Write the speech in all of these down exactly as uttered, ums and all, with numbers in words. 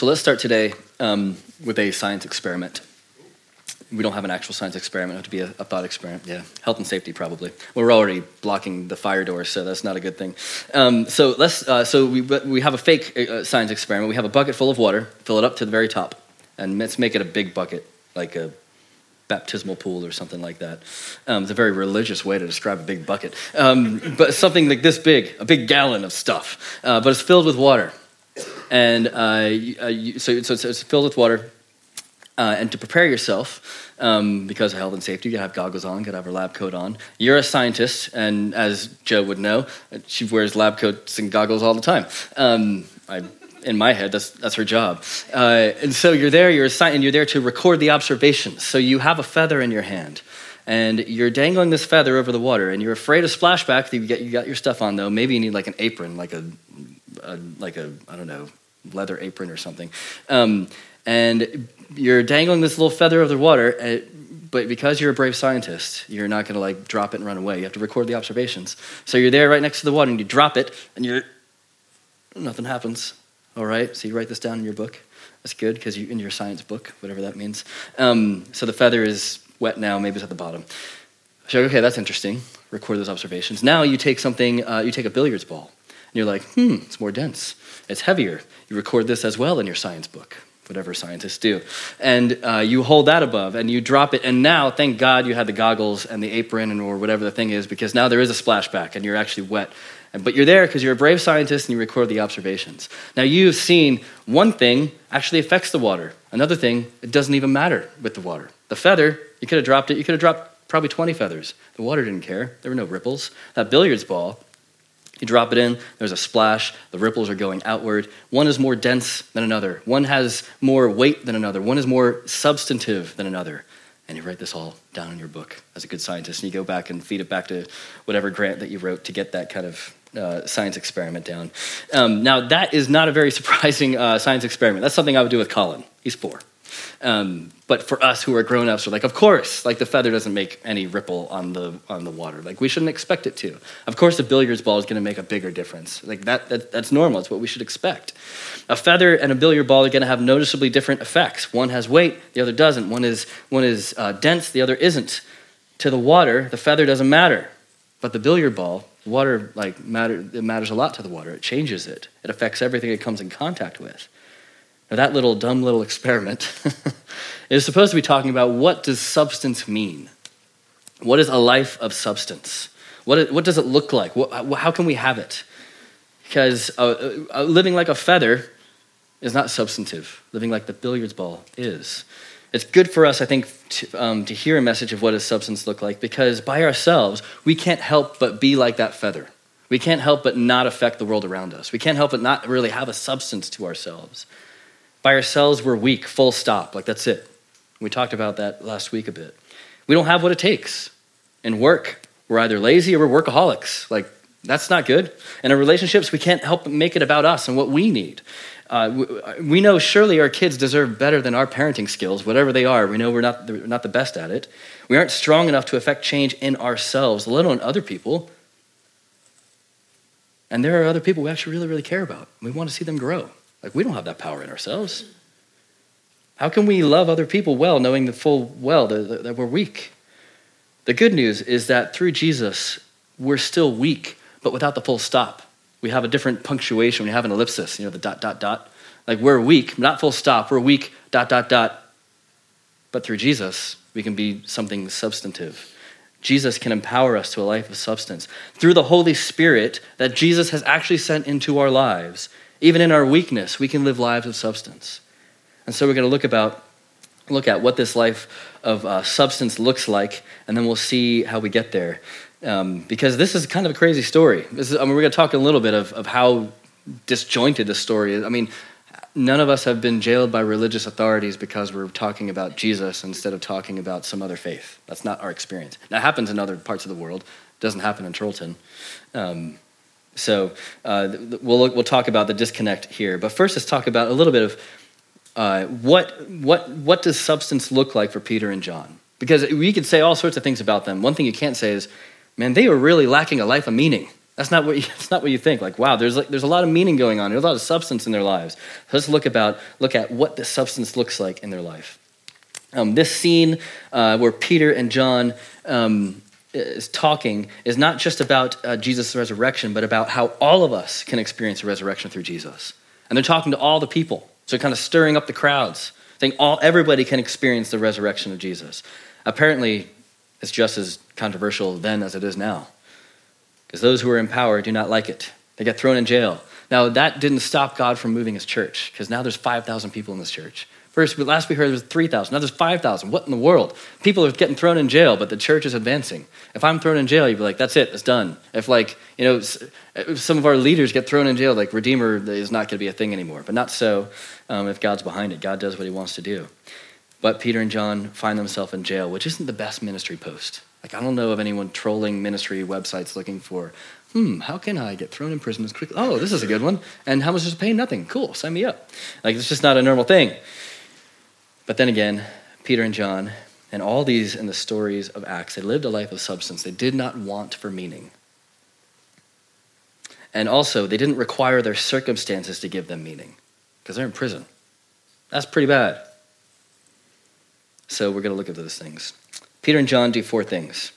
So let's start today um, with a science experiment. We don't have an actual science experiment. It would be a, a thought experiment. Yeah, health and safety probably. We're already blocking the fire door, so that's not a good thing. Um, so let's. Uh, so we we have a fake uh, science experiment. We have a bucket full of water. Fill it up to the very top, and let's make it a big bucket, like a baptismal pool or something like that. Um, it's a very religious way to describe a big bucket, um, but something like this big, a big gallon of stuff, uh, but it's filled with water, and uh, you, so, so it's, it's filled with water. Uh, and to prepare yourself, um, because of health and safety, you gotta have goggles on, gotta have a lab coat on. You're a scientist, and as Joe would know, she wears lab coats and goggles all the time. Um, I, in my head, that's that's her job. Uh, and so you're there, you're a sci- and you're there to record the observations. So you have a feather in your hand, and you're dangling this feather over the water, and you're afraid of splashback. You get you got your stuff on though. Maybe you need like an apron, like a, a like a I don't know, leather apron or something. Um, and you're dangling this little feather of the water, but because you're a brave scientist, you're not going to like drop it and run away. You have to record the observations. So you're there right next to the water, and you drop it, and you're nothing happens. All right, so you write this down in your book. That's good because you in your science book, whatever that means. Um, so the feather is wet now. Maybe it's at the bottom. So okay, that's interesting. Record those observations. Now you take something. Uh, you take a billiards ball, and you're like, hmm, it's more dense. It's heavier. You record this as well in your science book. Whatever scientists do. And uh, you hold that above and you drop it. And now, thank God you had the goggles and the apron and or whatever the thing is, because now there is a splashback and you're actually wet. And, but you're there because you're a brave scientist and you record the observations. Now you've seen one thing actually affects the water. Another thing, it doesn't even matter with the water. The feather, you could have dropped it. You could have dropped probably twenty feathers. The water didn't care. There were no ripples. That billiards ball, you drop it in, there's a splash, the ripples are going outward. One is more dense than another. One has more weight than another. One is more substantive than another. And you write this all down in your book as a good scientist, and you go back and feed it back to whatever grant that you wrote to get that kind of uh, science experiment down. Um, now, that is not a very surprising uh, science experiment. That's something I would do with Colin. He's four. Um, but for us who are grown-ups, we're like, of course, like the feather doesn't make any ripple on the on the water. Like we shouldn't expect it to. Of course, a billiards ball is going to make a bigger difference. Like that, that that's normal. It's what we should expect. A feather and a billiard ball are going to have noticeably different effects. One has weight, the other doesn't. One is one is uh, dense, the other isn't. To the water, the feather doesn't matter, but the billiard ball, the water like matter. It matters a lot to the water. It changes it. It affects everything it comes in contact with. Now, that little dumb little experiment is supposed to be talking about what does substance mean? What is a life of substance? What, is, what does it look like? What, how can we have it? Because uh, uh, living like a feather is not substantive. Living like the billiards ball is. It's good for us, I think, to, um, to hear a message of what does substance look like, because by ourselves, we can't help but be like that feather. We can't help but not affect the world around us. We can't help but not really have a substance to ourselves. By ourselves, we're weak, full stop. Like, that's it. We talked about that last week a bit. We don't have what it takes. In work, we're either lazy or we're workaholics. Like, that's not good. And in relationships, we can't help but make it about us and what we need. Uh, we, we know surely our kids deserve better than our parenting skills, whatever they are. We know we're not, we're not the best at it. We aren't strong enough to affect change in ourselves, let alone other people. And there are other people we actually really, really care about. We want to see them grow. Like, we don't have that power in ourselves. How can we love other people well, knowing the full well that, that we're weak? The good news is that through Jesus, we're still weak, but without the full stop. We have a different punctuation. We have an ellipsis, you know, the dot, dot, dot. Like, we're weak, not full stop. We're weak, dot, dot, dot. But through Jesus, we can be something substantive. Jesus can empower us to a life of substance. Through the Holy Spirit that Jesus has actually sent into our lives, even in our weakness, we can live lives of substance. And so we're going to look about, look at what this life of uh, substance looks like, and then we'll see how we get there. Um, because this is kind of a crazy story. This is, I mean, we're going to talk a little bit of, of how disjointed this story is. I mean, none of us have been jailed by religious authorities because we're talking about Jesus instead of talking about some other faith. That's not our experience. That happens in other parts of the world. It doesn't happen in Charlton. Um So uh, we'll look, we'll talk about the disconnect here, but first let's talk about a little bit of uh, what what what does substance look like for Peter and John? Because we could say all sorts of things about them. One thing you can't say is, man, they were really lacking a life of meaning. That's not what you, that's not what you think. Like, wow, there's like, there's a lot of meaning going on. There's a lot of substance in their lives. So let's look about look at what the substance looks like in their life. Um, this scene uh, where Peter and John um, is talking is not just about uh, Jesus' resurrection, but about how all of us can experience a resurrection through Jesus. And they're talking to all the people, so kind of stirring up the crowds, saying all everybody can experience the resurrection of Jesus. Apparently, it's just as controversial then as it is now, because those who are in power do not like it. They get thrown in jail. Now, that didn't stop God from moving his church, because now there's five thousand people in this church. First, last we heard there was three thousand. Now there's five thousand. What in the world? People are getting thrown in jail, but the church is advancing. If I'm thrown in jail, you'd be like, that's it, it's done. If like, you know, some of our leaders get thrown in jail, like Redeemer is not gonna be a thing anymore, but not so um, if God's behind it. God does what he wants to do. But Peter and John find themselves in jail, which isn't the best ministry post. Like, I don't know of anyone trolling ministry websites looking for, hmm, how can I get thrown in prison as quickly? Oh, this is a good one. And how much does it pay? Nothing. Cool, sign me up. Like, it's just not a normal thing. But then again, Peter and John and all these in the stories of Acts, they lived a life of substance. They did not want for meaning. And also, they didn't require their circumstances to give them meaning because they're in prison. That's pretty bad. So we're going to look at those things. Peter and John do four things.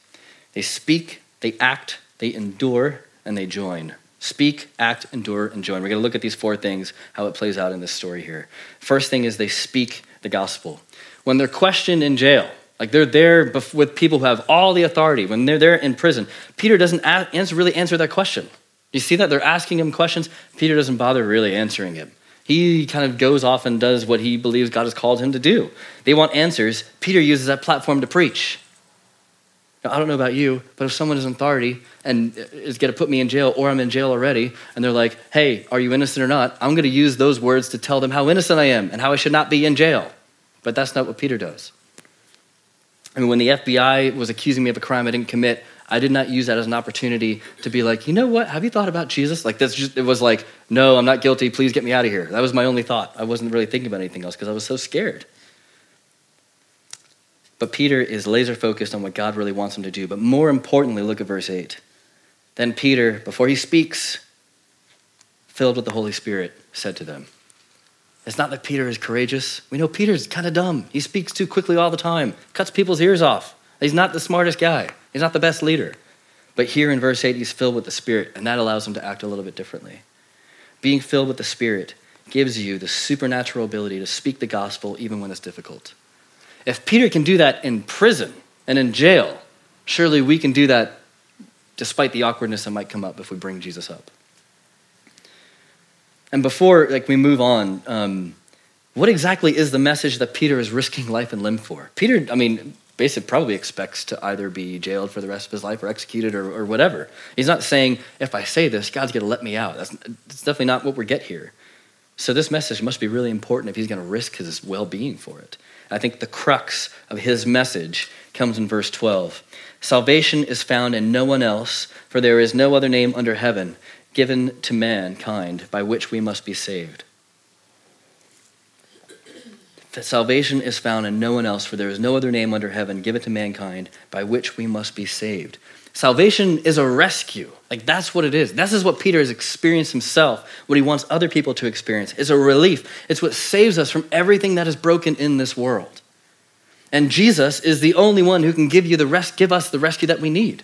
They speak, they act, they endure, and they join. Speak, act, endure, and join. We're going to look at these four things, how it plays out in this story here. First thing is they speak the gospel. When they're questioned in jail, like they're there bef- with people who have all the authority, when they're there in prison, Peter doesn't a- answer, really answer that question. You see that? They're asking him questions. Peter doesn't bother really answering it. He kind of goes off and does what he believes God has called him to do. They want answers. Peter uses that platform to preach. Now, I don't know about you, but if someone is in authority and is gonna put me in jail, or I'm in jail already, and they're like, hey, are you innocent or not? I'm gonna use those words to tell them how innocent I am and how I should not be in jail. But that's not what Peter does. I mean, when the F B I was accusing me of a crime I didn't commit, I did not use that as an opportunity to be like, you know what, have you thought about Jesus? Like, that's just, it was like, no, I'm not guilty, please get me out of here. That was my only thought. I wasn't really thinking about anything else because I was so scared. But Peter is laser focused on what God really wants him to do. But more importantly, look at verse eight. Then Peter, before he speaks, filled with the Holy Spirit, said to them. It's not that Peter is courageous. We know Peter's kind of dumb. He speaks too quickly all the time, cuts people's ears off. He's not the smartest guy. He's not the best leader. But here in verse eight, he's filled with the Spirit, and that allows him to act a little bit differently. Being filled with the Spirit gives you the supernatural ability to speak the gospel even when it's difficult. If Peter can do that in prison and in jail, surely we can do that despite the awkwardness that might come up if we bring Jesus up. And before like we move on, um, what exactly is the message that Peter is risking life and limb for? Peter, I mean, basically probably expects to either be jailed for the rest of his life or executed or, or whatever. He's not saying, if I say this, God's gonna let me out. That's, that's definitely not what we get here. So this message must be really important if he's gonna risk his well-being for it. I think the crux of his message comes in verse twelve. Salvation is found in no one else, for there is no other name under heaven given to mankind by which we must be saved. That salvation is found in no one else, for there is no other name under heaven given to mankind by which we must be saved. Salvation is a rescue. Like, that's what it is. This is what Peter has experienced himself, what he wants other people to experience. It's a relief. It's what saves us from everything that is broken in this world. And Jesus is the only one who can give you the rest, give us the rescue that we need.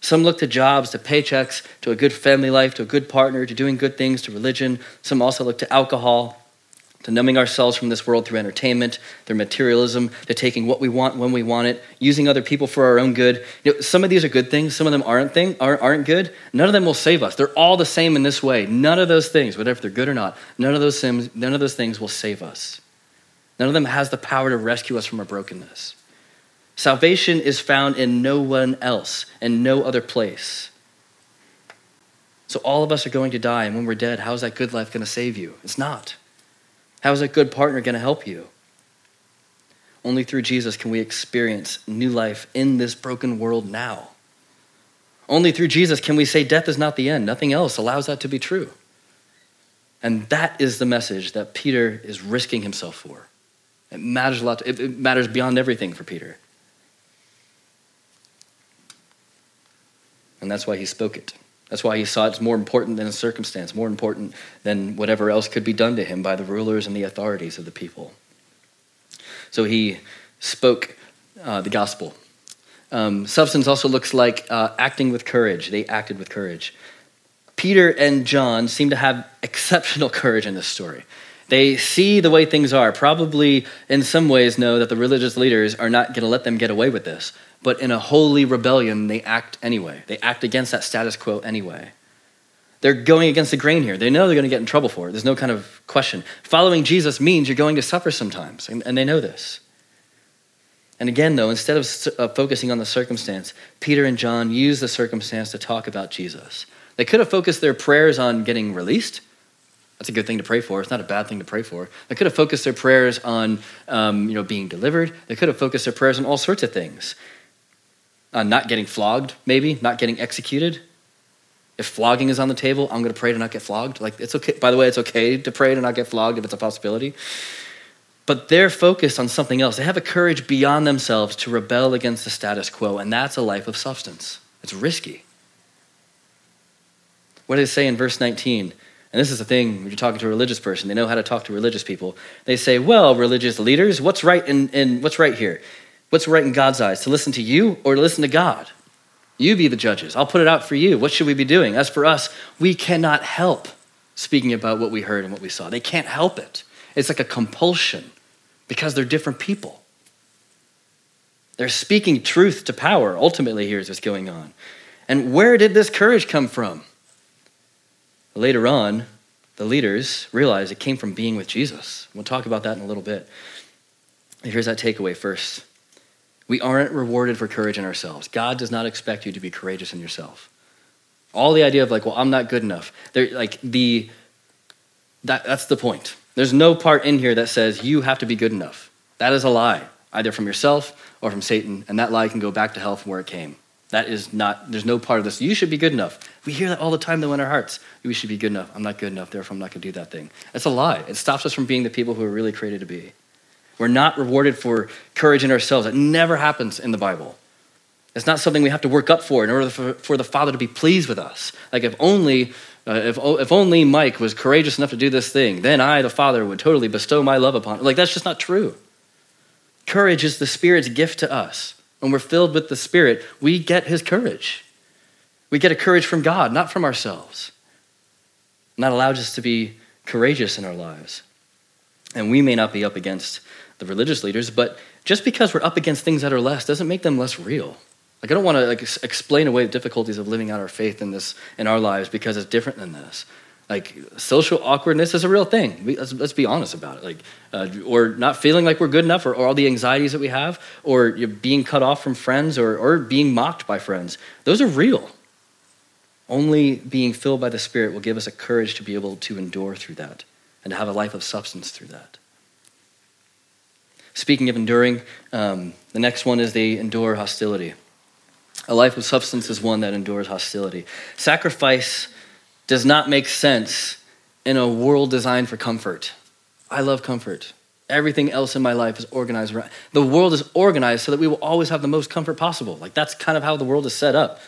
Some look to jobs, to paychecks, to a good family life, to a good partner, to doing good things, to religion. Some also look to alcohol, to numbing ourselves from this world through entertainment, through materialism, to taking what we want when we want it, using other people for our own good. You know, some of these are good things, some of them aren't thing, aren't good. None of them will save us. They're all the same in this way. None of those things, whether they're good or not, none of those things, none of those things will save us. None of them has the power to rescue us from our brokenness. Salvation is found in no one else and no other place. So all of us are going to die, and when we're dead, how is that good life gonna save you? It's not. How is a good partner going to help you? Only through Jesus can we experience new life in this broken world now. Only through Jesus can we say death is not the end. Nothing else allows that to be true. And that is the message that Peter is risking himself for. It matters a lot. To, it, it matters beyond everything for Peter. And that's why he spoke it. That's why he saw it's more important than his circumstance, more important than whatever else could be done to him by the rulers and the authorities of the people. So he spoke uh, the gospel. Um, substance also looks like uh, acting with courage. They acted with courage. Peter and John seem to have exceptional courage in this story. They see the way things are, probably in some ways know that the religious leaders are not going to let them get away with this. But in a holy rebellion, they act anyway. They act against that status quo anyway. They're going against the grain here. They know they're going to get in trouble for it. There's no kind of question. Following Jesus means you're going to suffer sometimes, and, and they know this. And again, though, instead of uh, focusing on the circumstance, Peter and John use the circumstance to talk about Jesus. They could have focused their prayers on getting released. That's a good thing to pray for. It's not a bad thing to pray for. They could have focused their prayers on um, you know, being delivered. They could have focused their prayers on all sorts of things. Uh, not getting flogged, maybe, not getting executed. If flogging is on the table, I'm gonna pray to not get flogged. Like, it's okay. By the way, it's okay to pray to not get flogged if it's a possibility. But they're focused on something else. They have a courage beyond themselves to rebel against the status quo, and that's a life of substance. It's risky. What do they say in verse nineteen? And this is the thing, when you're talking to a religious person, they know how to talk to religious people. They say, well, religious leaders, what's right in, in what's right here? What's right in God's eyes, to listen to you or to listen to God? You be the judges. I'll put it out for you. What should we be doing? As for us, we cannot help speaking about what we heard and what we saw. They can't help it. It's like a compulsion because they're different people. They're speaking truth to power. Ultimately, here's what's going on. And where did this courage come from? Later on, the leaders realize it came from being with Jesus. We'll talk about that in a little bit. Here's that takeaway first. We aren't rewarded for courage in ourselves. God does not expect you to be courageous in yourself. All the idea of like, well, I'm not good enough. They're like the that, that's the point. There's no part in here that says you have to be good enough. That is a lie, either from yourself or from Satan, and that lie can go back to hell from where it came. That is not, there's no part of this. You should be good enough. We hear that all the time though in our hearts. We should be good enough. I'm not good enough, therefore I'm not gonna do that thing. That's a lie. It stops us from being the people who are really created to be. We're not rewarded for courage in ourselves. It never happens in the Bible. It's not something we have to work up for in order for, for the Father to be pleased with us. Like if only, uh, if, if only Mike was courageous enough to do this thing, then I, the Father, would totally bestow my love upon him. Like that's just not true. Courage is the Spirit's gift to us. When we're filled with the Spirit, we get his courage. We get a courage from God, not from ourselves. And that allows us to be courageous in our lives. And we may not be up against the religious leaders, but just because we're up against things that are less doesn't make them less real. Like I don't want to like explain away the difficulties of living out our faith in this in our lives because it's different than this. Like social awkwardness is a real thing. We, let's, let's be honest about it. Like, uh, or not feeling like we're good enough, or, or all the anxieties that we have, or you're being cut off from friends, or, or being mocked by friends. Those are real. Only being filled by the Spirit will give us a courage to be able to endure through that and to have a life of substance through that. Speaking of enduring, um, the next one is they endure hostility. A life of substance is one that endures hostility. Sacrifice does not make sense in a world designed for comfort. I love comfort. Everything else in my life is organized around. The world is organized so that we will always have the most comfort possible. Like that's kind of how the world is set up.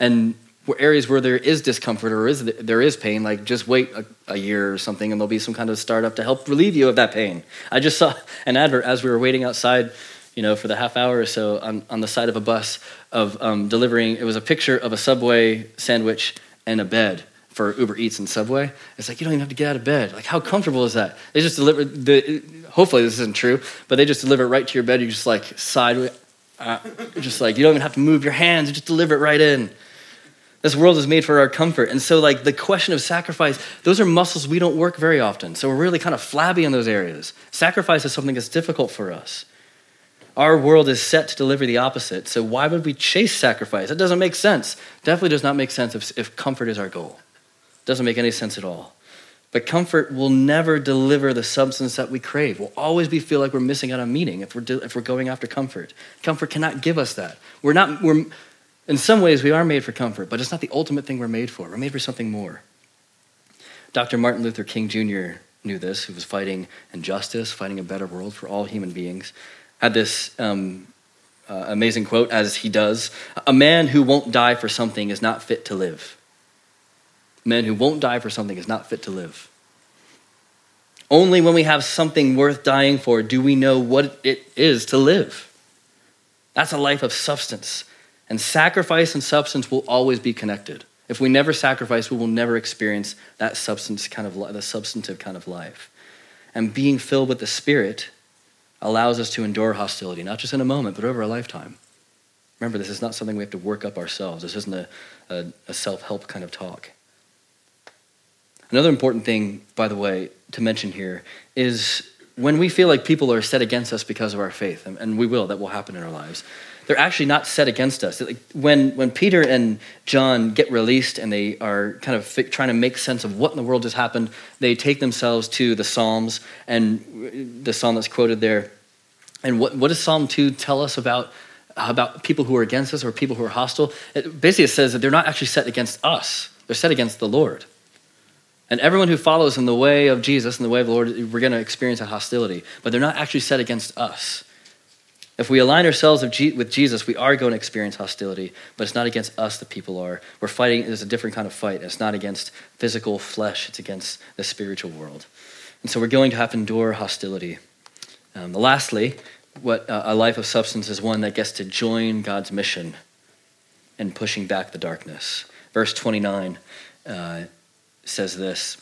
And areas where there is discomfort or is there is pain, like just wait a, a year or something and there'll be some kind of startup to help relieve you of that pain. I just saw an advert as we were waiting outside, you know, for the half hour or so on, on the side of a bus of um, delivering, it was a picture of a Subway sandwich and a bed for Uber Eats and Subway. It's like, you don't even have to get out of bed. Like, how comfortable is that? They just deliver, the, hopefully this isn't true, but they just deliver it right to your bed. You just like sideways, uh, just like, you don't even have to move your hands, you just deliver it right in. This world is made for our comfort. And so like the question of sacrifice, those are muscles we don't work very often. So we're really kind of flabby in those areas. Sacrifice is something that's difficult for us. Our world is set to deliver the opposite. So why would we chase sacrifice? It doesn't make sense. Definitely does not make sense if, if comfort is our goal. It doesn't make any sense at all. But comfort will never deliver the substance that we crave. We'll always be feel like we're missing out on meaning if we're de- if we're going after comfort. Comfort cannot give us that. We're not, we're, in some ways, we are made for comfort, but it's not the ultimate thing we're made for. We're made for something more. Doctor Martin Luther King Junior knew this, who was fighting injustice, fighting a better world for all human beings, had this um, uh, amazing quote, as he does, a man who won't die for something is not fit to live. A man who won't die for something is not fit to live. Only when we have something worth dying for do we know what it is to live. That's a life of substance. And sacrifice and substance will always be connected. If we never sacrifice, we will never experience that substance kind of li- the substantive kind of life. And being filled with the Spirit allows us to endure hostility, not just in a moment, but over a lifetime. Remember, this is not something we have to work up ourselves. This isn't a, a, a self-help kind of talk. Another important thing, by the way, to mention here is when we feel like people are set against us because of our faith, and we will, that will happen in our lives, they're actually not set against us. Like when, when Peter and John get released and they are kind of fi- trying to make sense of what in the world just happened, they take themselves to the Psalms and the psalm that's quoted there. And what, what does Psalm two tell us about, about people who are against us or people who are hostile? It basically says that they're not actually set against us. They're set against the Lord. And everyone who follows in the way of Jesus, in the way of the Lord, we're going to experience a hostility, but they're not actually set against us. If we align ourselves with Jesus, we are going to experience hostility, but it's not against us that people are. We're fighting, there's a different kind of fight. It's not against physical flesh, it's against the spiritual world. And so we're going to have to endure hostility. Um, lastly, what uh, a life of substance is one that gets to join God's mission in pushing back the darkness. Verse twenty-nine uh, says this,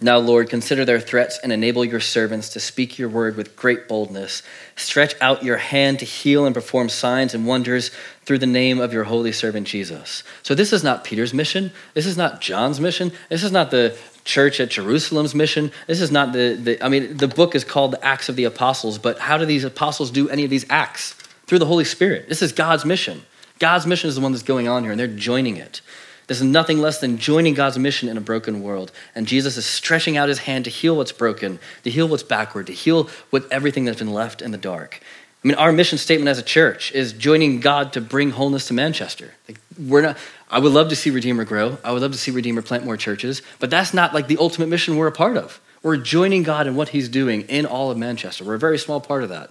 "Now, Lord, consider their threats and enable your servants to speak your word with great boldness. Stretch out your hand to heal and perform signs and wonders through the name of your holy servant Jesus." So this is not Peter's mission. This is not John's mission. This is not the church at Jerusalem's mission. This is not the, the I mean, the book is called the Acts of the Apostles, but how do these apostles do any of these acts? Through the Holy Spirit. This is God's mission. God's mission is the one that's going on here, and they're joining it. This is nothing less than joining God's mission in a broken world. And Jesus is stretching out his hand to heal what's broken, to heal what's backward, to heal with everything that's been left in the dark. I mean, our mission statement as a church is joining God to bring wholeness to Manchester. Like, we're not, I would love to see Redeemer grow. I would love to see Redeemer plant more churches, but that's not like the ultimate mission we're a part of. We're joining God in what he's doing in all of Manchester. We're a very small part of that,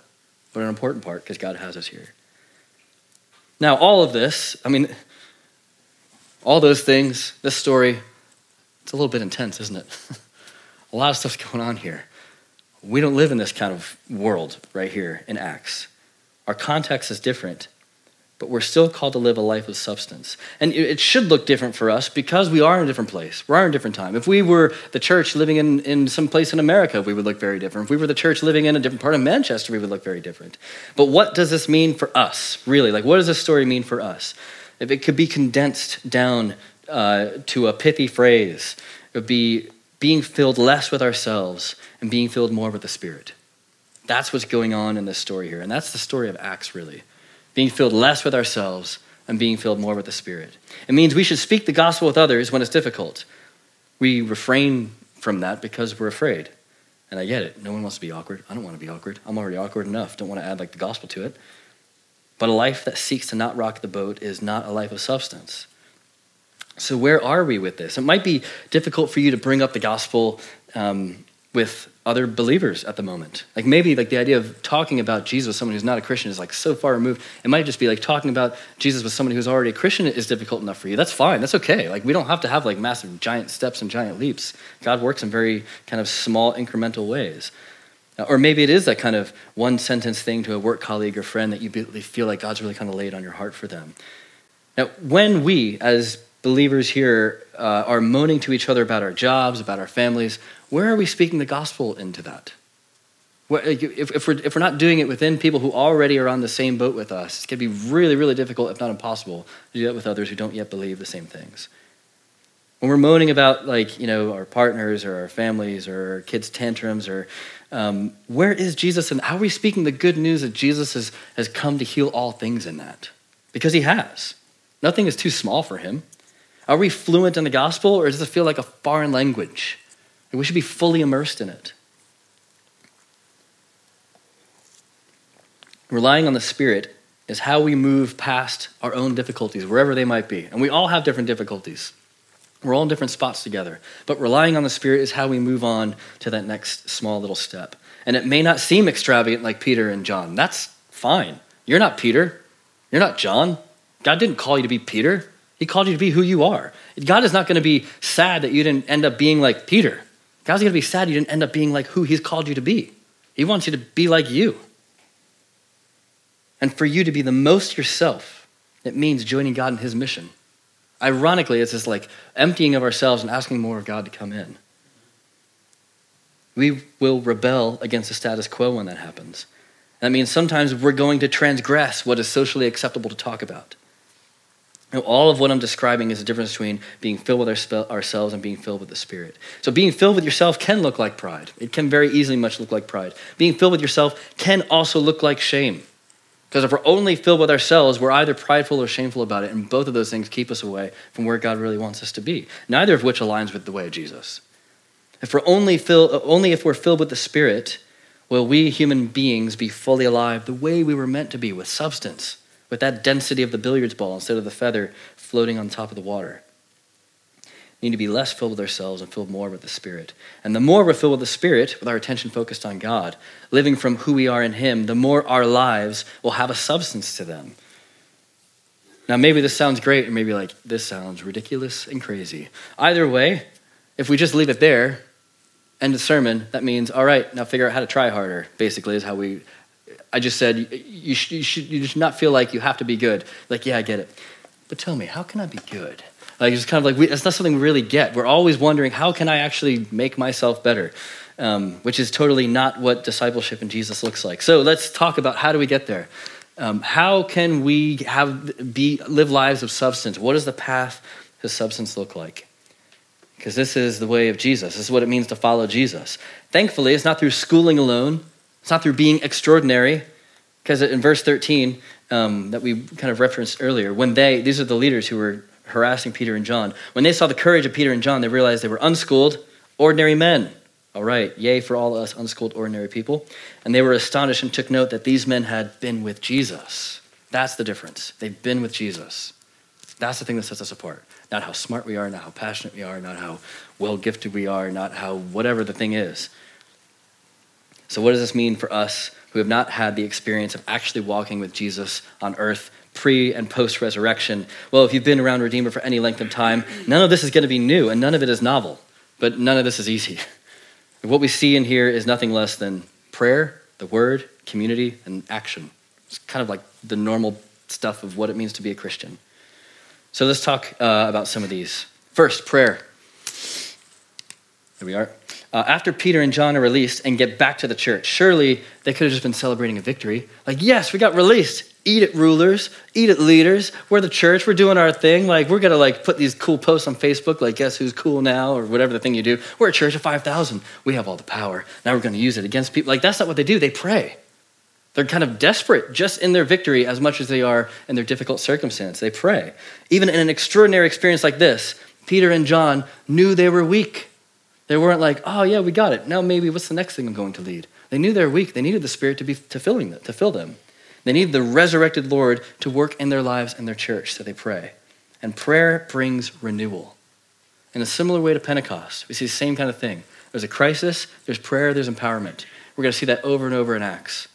but an important part because God has us here. Now, all of this, I mean, all those things, this story, it's a little bit intense, isn't it? A lot of stuff's going on here. We don't live in this kind of world right here in Acts. Our context is different, but we're still called to live a life of substance. And it should look different for us because we are in a different place. We are in a different time. If we were the church living in, in some place in America, we would look very different. If we were the church living in a different part of Manchester, we would look very different. But what does this mean for us, really? Like, what does this story mean for us? If it could be condensed down uh, to a pithy phrase, it would be being filled less with ourselves and being filled more with the Spirit. That's what's going on in this story here. And that's the story of Acts, really. Being filled less with ourselves and being filled more with the Spirit. It means we should speak the gospel with others when it's difficult. We refrain from that because we're afraid. And I get it. No one wants to be awkward. I don't want to be awkward. I'm already awkward enough. Don't want to add like the gospel to it. But a life that seeks to not rock the boat is not a life of substance. So where are we with this? It might be difficult for you to bring up the gospel um, with other believers at the moment. Like maybe like the idea of talking about Jesus with someone who's not a Christian is like so far removed. It might just be like talking about Jesus with somebody who's already a Christian is difficult enough for you. That's fine. That's okay. Like we don't have to have like massive giant steps and giant leaps. God works in very kind of small incremental ways. Or maybe it is that kind of one-sentence thing to a work colleague or friend that you feel like God's really kind of laid on your heart for them. Now, when we, as believers here, uh, are moaning to each other about our jobs, about our families, where are we speaking the gospel into that? If, if, we're, if we're not doing it within people who already are on the same boat with us, it's going to be really, really difficult, if not impossible, to do that with others who don't yet believe the same things. When we're moaning about, like, you know, our partners or our families or our kids' tantrums or um, where is Jesus and how are we speaking the good news that Jesus has, has come to heal all things in that? Because he has. Nothing is too small for him. Are we fluent in the gospel or does it feel like a foreign language? We should be fully immersed in it. Relying on the Spirit is how we move past our own difficulties, wherever they might be. And we all have different difficulties. We're all in different spots together, but relying on the Spirit is how we move on to that next small little step. And it may not seem extravagant like Peter and John. That's fine. You're not Peter. You're not John. God didn't call you to be Peter. He called you to be who you are. God is not going to be sad that you didn't end up being like Peter. God's going to be sad you didn't end up being like who he's called you to be. He wants you to be like you. And for you to be the most yourself, it means joining God in his mission. Ironically, it's this like emptying of ourselves and asking more of God to come in. We will rebel against the status quo when that happens. That means sometimes we're going to transgress what is socially acceptable to talk about. Now, all of what I'm describing is the difference between being filled with our spe- ourselves and being filled with the Spirit. So being filled with yourself can look like pride. It can very easily much look like pride. Being filled with yourself can also look like shame. Because if we're only filled with ourselves, we're either prideful or shameful about it, and both of those things keep us away from where God really wants us to be, neither of which aligns with the way of Jesus. If we're only filled, only if we're filled with the Spirit, will we human beings be fully alive the way we were meant to be, with substance, with that density of the billiards ball instead of the feather floating on top of the water. We need to be less filled with ourselves and filled more with the Spirit. And the more we're filled with the Spirit, with our attention focused on God, living from who we are in him, the more our lives will have a substance to them. Now, maybe this sounds great, and maybe like, this sounds ridiculous and crazy. Either way, if we just leave it there, end of sermon, that means, all right, now figure out how to try harder, basically, is how we... I just said, you should, you, should, you should not feel like you have to be good. Like, yeah, I get it. But tell me, how can I be good? Like, it's kind of like, we, it's not something we really get. We're always wondering, how can I actually make myself better? Um, which is totally not what discipleship in Jesus looks like. So let's talk about, how do we get there? Um, how can we have be live lives of substance? What does the path to substance look like? Because this is the way of Jesus. This is what it means to follow Jesus. Thankfully, it's not through schooling alone. It's not through being extraordinary, because in verse thirteen um, that we kind of referenced earlier, when they, these are the leaders who were harassing Peter and John, when they saw the courage of Peter and John, they realized they were unschooled, ordinary men. All right, yay for all of us unschooled, ordinary people. And they were astonished and took note that these men had been with Jesus. That's the difference. They've been with Jesus. That's the thing that sets us apart. Not how smart we are, not how passionate we are, not how well-gifted we are, not how whatever the thing is. So what does this mean for us who have not had the experience of actually walking with Jesus on earth pre and post-resurrection? Well, if you've been around Redeemer for any length of time, none of this is going to be new, and none of it is novel, but none of this is easy. What we see in here is nothing less than prayer, the word, community, and action. It's kind of like the normal stuff of what it means to be a Christian. So let's talk uh, about some of these. First, prayer. There we are. Uh, after Peter and John are released and get back to the church, surely they could have just been celebrating a victory. Like, yes, we got released. Eat it, rulers. Eat it, leaders. We're the church. We're doing our thing. Like, we're going to, like, put these cool posts on Facebook, like, guess who's cool now, or whatever the thing you do. We're a church of five thousand. We have all the power. Now we're going to use it against people. Like, that's not what they do. They pray. They're kind of desperate just in their victory as much as they are in their difficult circumstance. They pray. Even in an extraordinary experience like this, Peter and John knew they were weak. They weren't like, oh yeah, we got it. Now maybe what's the next thing I'm going to lead? They knew they were weak. They needed the Spirit to be to filling them, to fill them. They needed the resurrected Lord to work in their lives and their church, so they pray. And prayer brings renewal. In a similar way to Pentecost, we see the same kind of thing. There's a crisis, there's prayer, there's empowerment. We're going to see that over and over in Acts.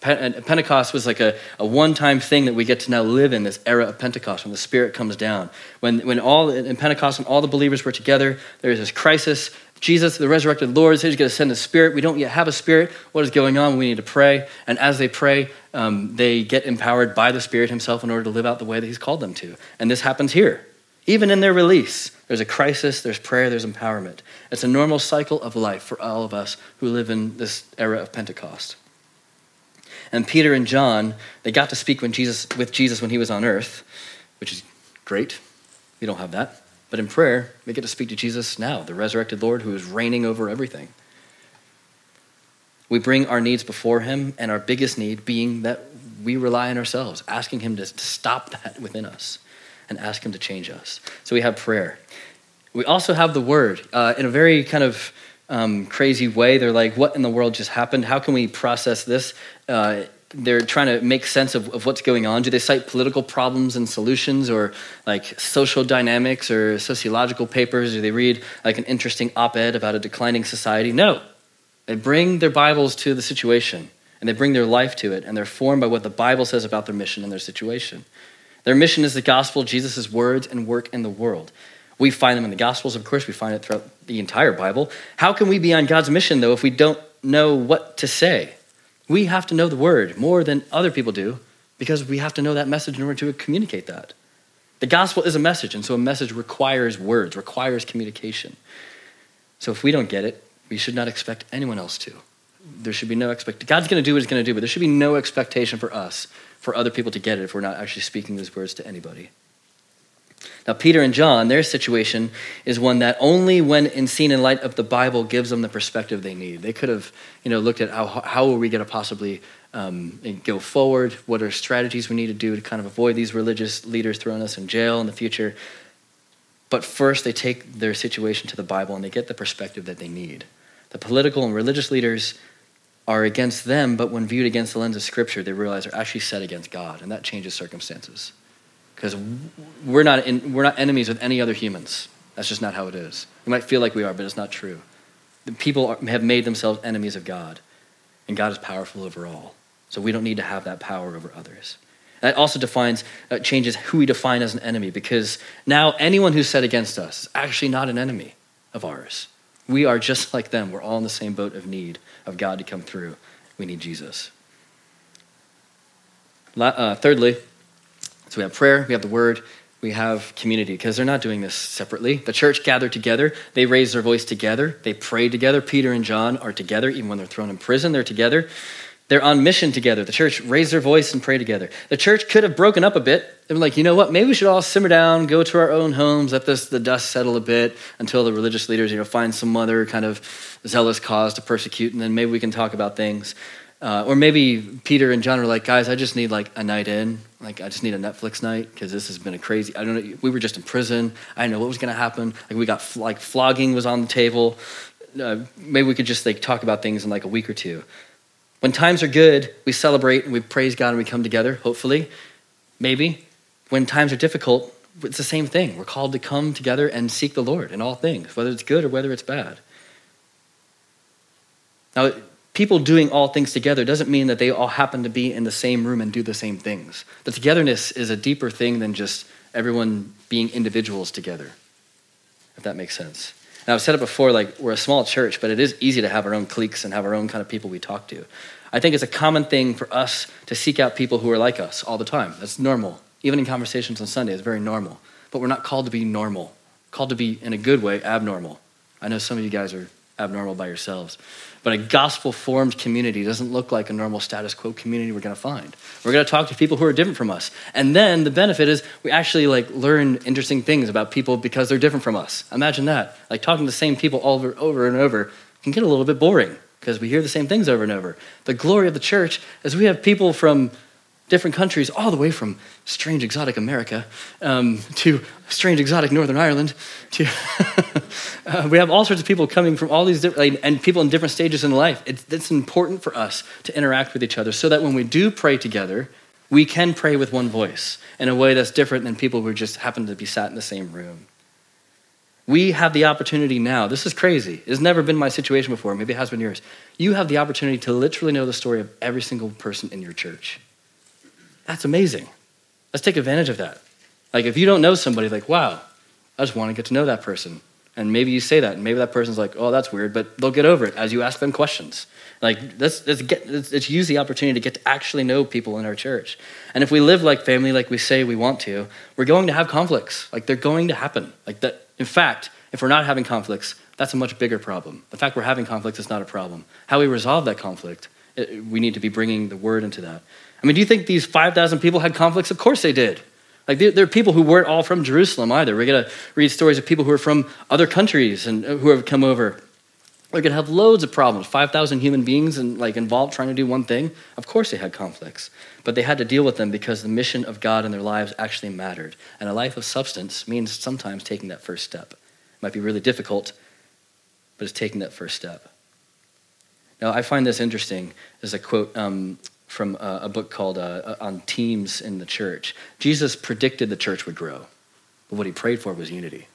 Pentecost was like a, a one-time thing that we get to now live in, this era of Pentecost when the Spirit comes down. When when all in Pentecost, when all the believers were together, there was this crisis. Jesus, the resurrected Lord, said he's going to send a Spirit. We don't yet have a Spirit. What is going on? We need to pray. And as they pray, um, they get empowered by the Spirit himself in order to live out the way that he's called them to. And this happens here. Even in their release, there's a crisis, there's prayer, there's empowerment. It's a normal cycle of life for all of us who live in this era of Pentecost. And Peter and John, they got to speak when Jesus, with Jesus when he was on earth, which is great. We don't have that. But in prayer, we get to speak to Jesus now, the resurrected Lord who is reigning over everything. We bring our needs before him, and our biggest need being that we rely on ourselves, asking him to, to stop that within us and ask him to change us. So we have prayer. We also have the word uh, in a very kind of Um, crazy way. They're like, what in the world just happened? How can we process this? Uh, they're trying to make sense of, of what's going on. Do they cite political problems and solutions, or like social dynamics or sociological papers? Do they read like an interesting op-ed about a declining society? No. They bring their Bibles to the situation and they bring their life to it, and they're formed by what the Bible says about their mission and their situation. Their mission is the gospel, Jesus' words and work in the world. We find them in the Gospels, of course. We find it throughout the entire Bible. How can we be on God's mission, though, if we don't know what to say? We have to know the word more than other people do because we have to know that message in order to communicate that. The gospel is a message, and so a message requires words, requires communication. So if we don't get it, we should not expect anyone else to. There should be no expectation. God's going to do what he's going to do, but there should be no expectation for us, for other people to get it if we're not actually speaking those words to anybody. Now, Peter and John, their situation is one that only when in seen in light of the Bible gives them the perspective they need. They could have, you know, looked at how how are we going to possibly um, go forward? What are strategies we need to do to kind of avoid these religious leaders throwing us in jail in the future? But first, they take their situation to the Bible and they get the perspective that they need. The political and religious leaders are against them, but when viewed against the lens of Scripture, they realize they're actually set against God, and that changes circumstances. Because we're not in, we're not enemies with any other humans. That's just not how it is. We might feel like we are, but it's not true. The people are, have made themselves enemies of God, and God is powerful over all. So we don't need to have that power over others. And that also defines, uh, changes who we define as an enemy, because now anyone who's set against us is actually not an enemy of ours. We are just like them. We're all in the same boat of need of God to come through. We need Jesus. Uh, thirdly, so we have prayer, we have the word, we have community, because they're not doing this separately. The church gathered together, they raise their voice together, they pray together. Peter and John are together, even when they're thrown in prison, they're together. They're on mission together. The church raised their voice and pray together. The church could have broken up a bit and been like, you know what, maybe we should all simmer down, go to our own homes, let this, the dust settle a bit until the religious leaders, you know, find some other kind of zealous cause to persecute, and then maybe we can talk about things. Uh, or maybe Peter and John are like, guys, I just need like a night in. Like, I just need a Netflix night because this has been a crazy, I don't know, we were just in prison. I didn't know what was going to happen. Like, we got, like, flogging was on the table. Uh, maybe we could just, like, talk about things in, like, a week or two. When times are good, we celebrate and we praise God and we come together, hopefully, maybe. When times are difficult, it's the same thing. We're called to come together and seek the Lord in all things, whether it's good or whether it's bad. Now, people doing all things together doesn't mean that they all happen to be in the same room and do the same things. The togetherness is a deeper thing than just everyone being individuals together, if that makes sense. And I've said it before, like, we're a small church, but it is easy to have our own cliques and have our own kind of people we talk to. I think it's a common thing for us to seek out people who are like us all the time. That's normal. Even in conversations on Sunday, it's very normal. But we're not called to be normal. We're called to be, in a good way, abnormal. I know some of you guys are abnormal by yourselves. But a gospel-formed community doesn't look like a normal status quo community we're going to find. We're going to talk to people who are different from us. And then the benefit is we actually like learn interesting things about people because they're different from us. Imagine that. Like talking to the same people all over, over and over can get a little bit boring because we hear the same things over and over. The glory of the church is we have people from different countries, all the way from strange exotic America um, to strange exotic Northern Ireland. To uh, we have all sorts of people coming from all these different, like, and people in different stages in life. It's, it's important for us to interact with each other so that when we do pray together, we can pray with one voice in a way that's different than people who just happen to be sat in the same room. We have the opportunity now. This is crazy. It's never been my situation before. Maybe it has been yours. You have the opportunity to literally know the story of every single person in your church. That's amazing. Let's take advantage of that. Like, if you don't know somebody, like, wow, I just want to get to know that person. And maybe you say that, and maybe that person's like, oh, that's weird, but they'll get over it as you ask them questions. Like, let's, let's, get, let's, let's use the opportunity to get to actually know people in our church. And if we live like family, like we say we want to, we're going to have conflicts. Like, they're going to happen. Like, that. In fact, if we're not having conflicts, that's a much bigger problem. The fact we're having conflicts is not a problem. How we resolve that conflict, it, we need to be bringing the word into that. I mean, do you think these five thousand people had conflicts? Of course they did. Like, there are people who weren't all from Jerusalem either. We're going to read stories of people who are from other countries and who have come over. We're going to have loads of problems. five thousand human beings and like involved trying to do one thing. Of course they had conflicts, but they had to deal with them because the mission of God in their lives actually mattered. And a life of substance means sometimes taking that first step. It might be really difficult, but it's taking that first step. Now, I find this interesting. There's a quote Um, from a book called uh, On Teams in the Church. Jesus predicted the church would grow, but what he prayed for was unity.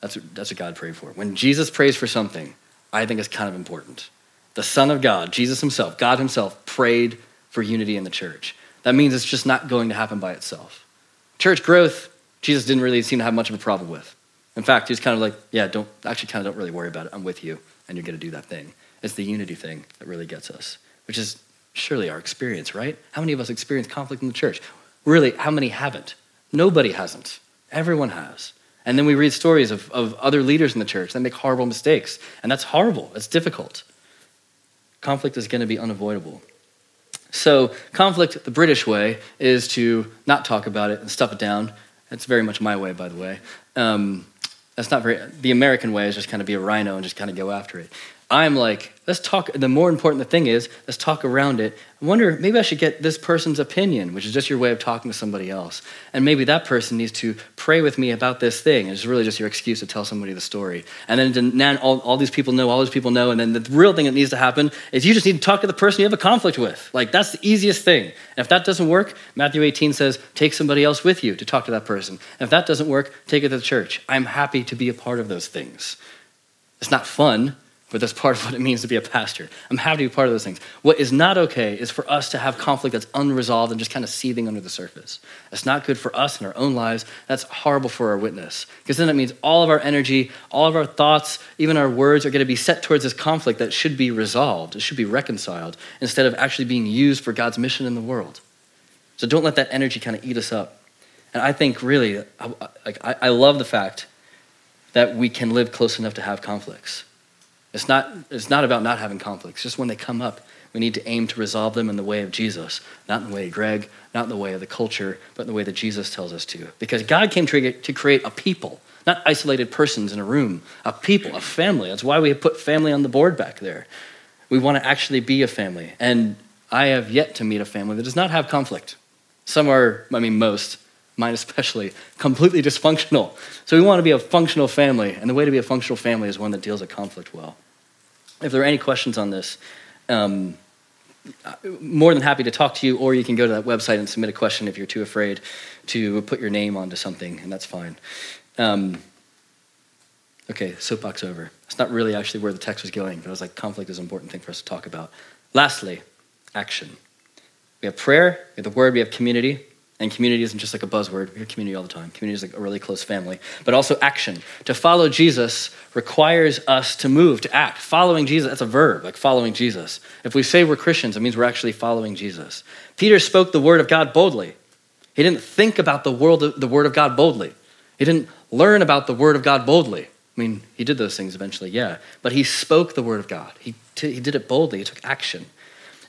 That's what, that's what God prayed for. When Jesus prays for something, I think it's kind of important. the Son of God, Jesus himself, God himself, prayed for unity in the church. That means it's just not going to happen by itself. Church growth, Jesus didn't really seem to have much of a problem with. In fact, he's kind of like, yeah, don't, actually kind of don't really worry about it. I'm with you, and you're going to do that thing. It's the unity thing that really gets us, which is surely our experience, right? How many of us experience conflict in the church? Really, how many haven't? Nobody hasn't. Everyone has. And then we read stories of, of other leaders in the church that make horrible mistakes, and that's horrible. It's difficult. Conflict is going to be unavoidable. So conflict, the British way, is to not talk about it and stuff it down. That's very much my way, by the way. Um, that's not very, the American way is just kind of be a rhino and just kind of go after it. I'm like, let's talk, the more important the thing is, let's talk around it. I wonder, maybe I should get this person's opinion, which is just your way of talking to somebody else. And maybe that person needs to pray with me about this thing. And it's really just your excuse to tell somebody the story. And then now all, all these people know, all these people know, and then the real thing that needs to happen is you just need to talk to the person you have a conflict with. Like, that's the easiest thing. And if that doesn't work, Matthew eighteen says, take somebody else with you to talk to that person. And if that doesn't work, take it to the church. I'm happy to be a part of those things. It's not fun, but that's part of what it means to be a pastor. I'm happy to be part of those things. What is not okay is for us to have conflict that's unresolved and just kind of seething under the surface. That's not good for us in our own lives. That's horrible for our witness. Because then it means all of our energy, all of our thoughts, even our words are going to be set towards this conflict that should be resolved. It should be reconciled instead of actually being used for God's mission in the world. So don't let that energy kind of eat us up. And I think really, like, I love the fact that we can live close enough to have conflicts. It's not, it's not about not having conflicts. Just when they come up, we need to aim to resolve them in the way of Jesus, not in the way of Greg, not in the way of the culture, but in the way that Jesus tells us to. Because God came to create a people, not isolated persons in a room, a people, a family. That's why we have put family on the board back there. We want to actually be a family. And I have yet to meet a family that does not have conflict. Some are, I mean, most, mine especially, completely dysfunctional. So we want to be a functional family, and the way to be a functional family is one that deals with conflict well. If there are any questions on this, um, more than happy to talk to you, or you can go to that website and submit a question if you're too afraid to put your name onto something, and that's fine. Um, okay, soapbox over. It's not really actually where the text was going, but I was like, conflict is an important thing for us to talk about. Lastly, action. We have prayer, we have the word, we have community. And community isn't just like a buzzword. We hear community all the time. Community is like a really close family. But also action. To follow Jesus requires us to move, to act. Following Jesus, that's a verb, like following Jesus. If we say we're Christians, it means we're actually following Jesus. Peter spoke the word of God boldly. He didn't think about the world, the word of God boldly. He didn't learn about the word of God boldly. I mean, he did those things eventually, yeah. But he spoke the word of God. He, t- he did it boldly. He took action.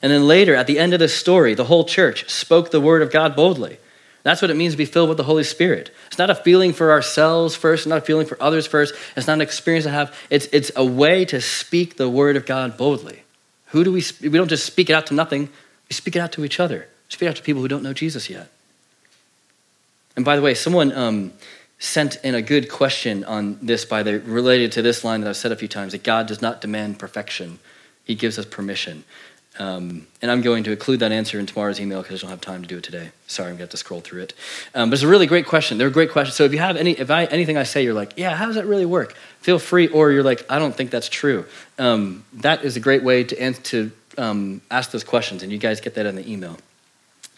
And then later, at the end of this story, the whole church spoke the word of God boldly. That's what it means to be filled with the Holy Spirit. It's not a feeling for ourselves first. It's not a feeling for others first. It's not an experience to have. It's it's a way to speak the word of God boldly. Who do we, we don't just speak it out to nothing. We speak it out to each other. We speak it out to people who don't know Jesus yet. And by the way, someone um, sent in a good question on this by the, related to this line that I've said a few times, that God does not demand perfection. He gives us permission. Um, and I'm going to include that answer in tomorrow's email because I don't have time to do it today. Sorry, I'm going to have to scroll through it. Um, but it's a really great question. They're great questions. So if you have any, if I, anything I say, you're like, yeah, how does that really work? Feel free, or you're like, I don't think that's true. Um, that is a great way to, answer, to um, ask those questions, and you guys get that in the email.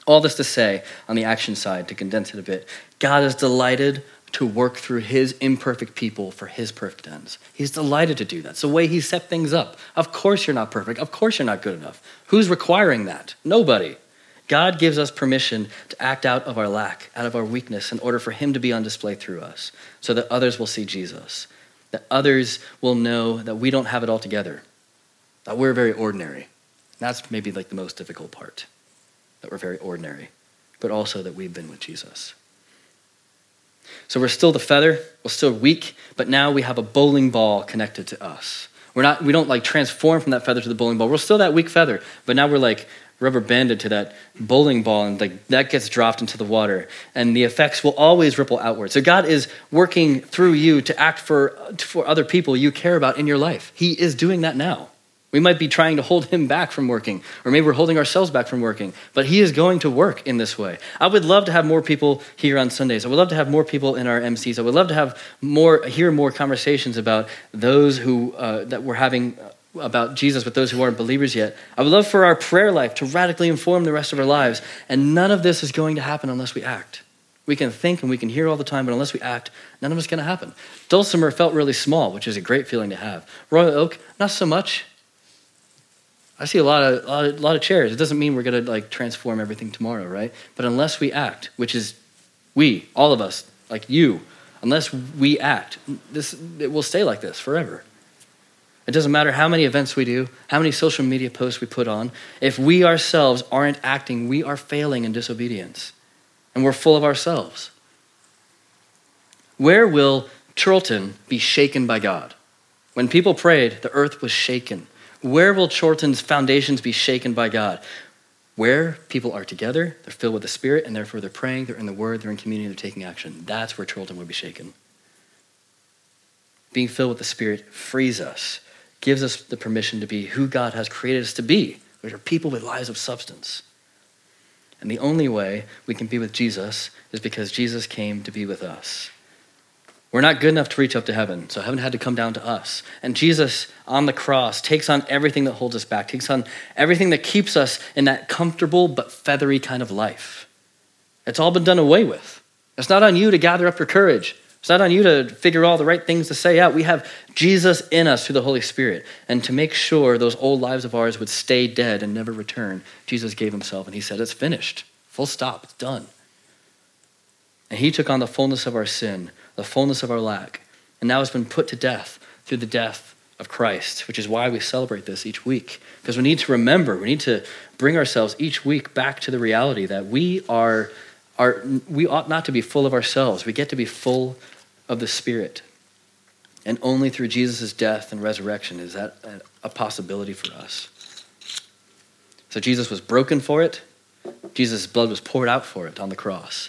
All this to say, on the action side, to condense it a bit, God is delighted to work through his imperfect people for his perfect ends. He's delighted to do that. It's the way he set things up. Of course you're not perfect. Of course you're not good enough. Who's requiring that? Nobody. God gives us permission to act out of our lack, out of our weakness, in order for him to be on display through us, so that others will see Jesus, that others will know that we don't have it all together, that we're very ordinary. That's maybe like the most difficult part, that we're very ordinary, but also that we've been with Jesus. So we're still the feather, we're still weak, but now we have a bowling ball connected to us. We're not, we don't like transform from that feather to the bowling ball. We're still that weak feather, but now we're like rubber banded to that bowling ball, and like that gets dropped into the water, and the effects will always ripple outward. So God is working through you to act for, for other people you care about in your life. He is doing that now. We might be trying to hold him back from working, or maybe we're holding ourselves back from working, but he is going to work in this way. I would love to have more people here on Sundays. I would love to have more people in our M Cs. I would love to have more, hear more conversations about those who uh, that we're having about Jesus with those who aren't believers yet. I would love for our prayer life to radically inform the rest of our lives. And none of this is going to happen unless we act. We can think and we can hear all the time, but unless we act, none of it's going to happen. Dulcimer felt really small, which is a great feeling to have. Royal Oak, not so much. I see a lot of, lot of, lot of chairs. It doesn't mean we're going to like transform everything tomorrow, right? But unless we act, which is we, all of us, like you, unless we act, this it will stay like this forever. It doesn't matter how many events we do, how many social media posts we put on. If we ourselves aren't acting, we are failing in disobedience. And we're full of ourselves. Where will Chorlton be shaken by God? When people prayed, the earth was shaken. Where will Chorlton's foundations be shaken by God? Where people are together, they're filled with the Spirit, and therefore they're praying, they're in the Word, they're in community, they're taking action. That's where Chorlton would be shaken. Being filled with the Spirit frees us, gives us the permission to be who God has created us to be, which are people with lives of substance. And the only way we can be with Jesus is because Jesus came to be with us. We're not good enough to reach up to heaven, so heaven had to come down to us. And Jesus on the cross takes on everything that holds us back, takes on everything that keeps us in that comfortable but feathery kind of life. It's all been done away with. It's not on you to gather up your courage. It's not on you to figure all the right things to say out. We have Jesus in us through the Holy Spirit. And to make sure those old lives of ours would stay dead and never return, Jesus gave himself and he said, it's finished, full stop, it's done. And he took on the fullness of our sin, the fullness of our lack, and now it's been put to death through the death of Christ, which is why we celebrate this each week, because we need to remember, we need to bring ourselves each week back to the reality that we are, are we ought not to be full of ourselves. We get to be full of the Spirit, and only through Jesus' death and resurrection is that a possibility for us. So Jesus was broken for it. Jesus' blood was poured out for it on the cross.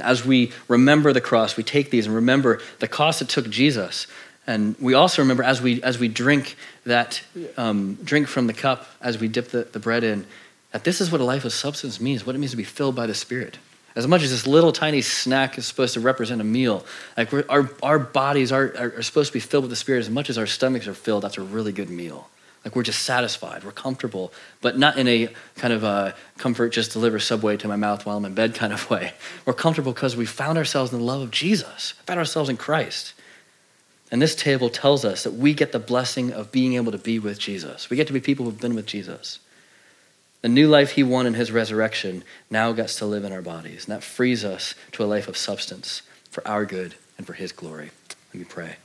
As we remember the cross, we take these and remember the cost it took Jesus. And we also remember as we as we drink that um, drink from the cup, as we dip the, the bread in, that this is what a life of substance means, what it means to be filled by the Spirit. As much as this little tiny snack is supposed to represent a meal, like we're, our, our bodies are, are, are supposed to be filled with the Spirit as much as our stomachs are filled. That's a really good meal. Like we're just satisfied, we're comfortable, but not in a kind of a comfort, just deliver Subway to my mouth while I'm in bed kind of way. We're comfortable because we found ourselves in the love of Jesus, found ourselves in Christ. And this table tells us that we get the blessing of being able to be with Jesus. We get to be people who've been with Jesus. The new life he won in his resurrection now gets to live in our bodies. And that frees us to a life of substance for our good and for his glory. Let me pray.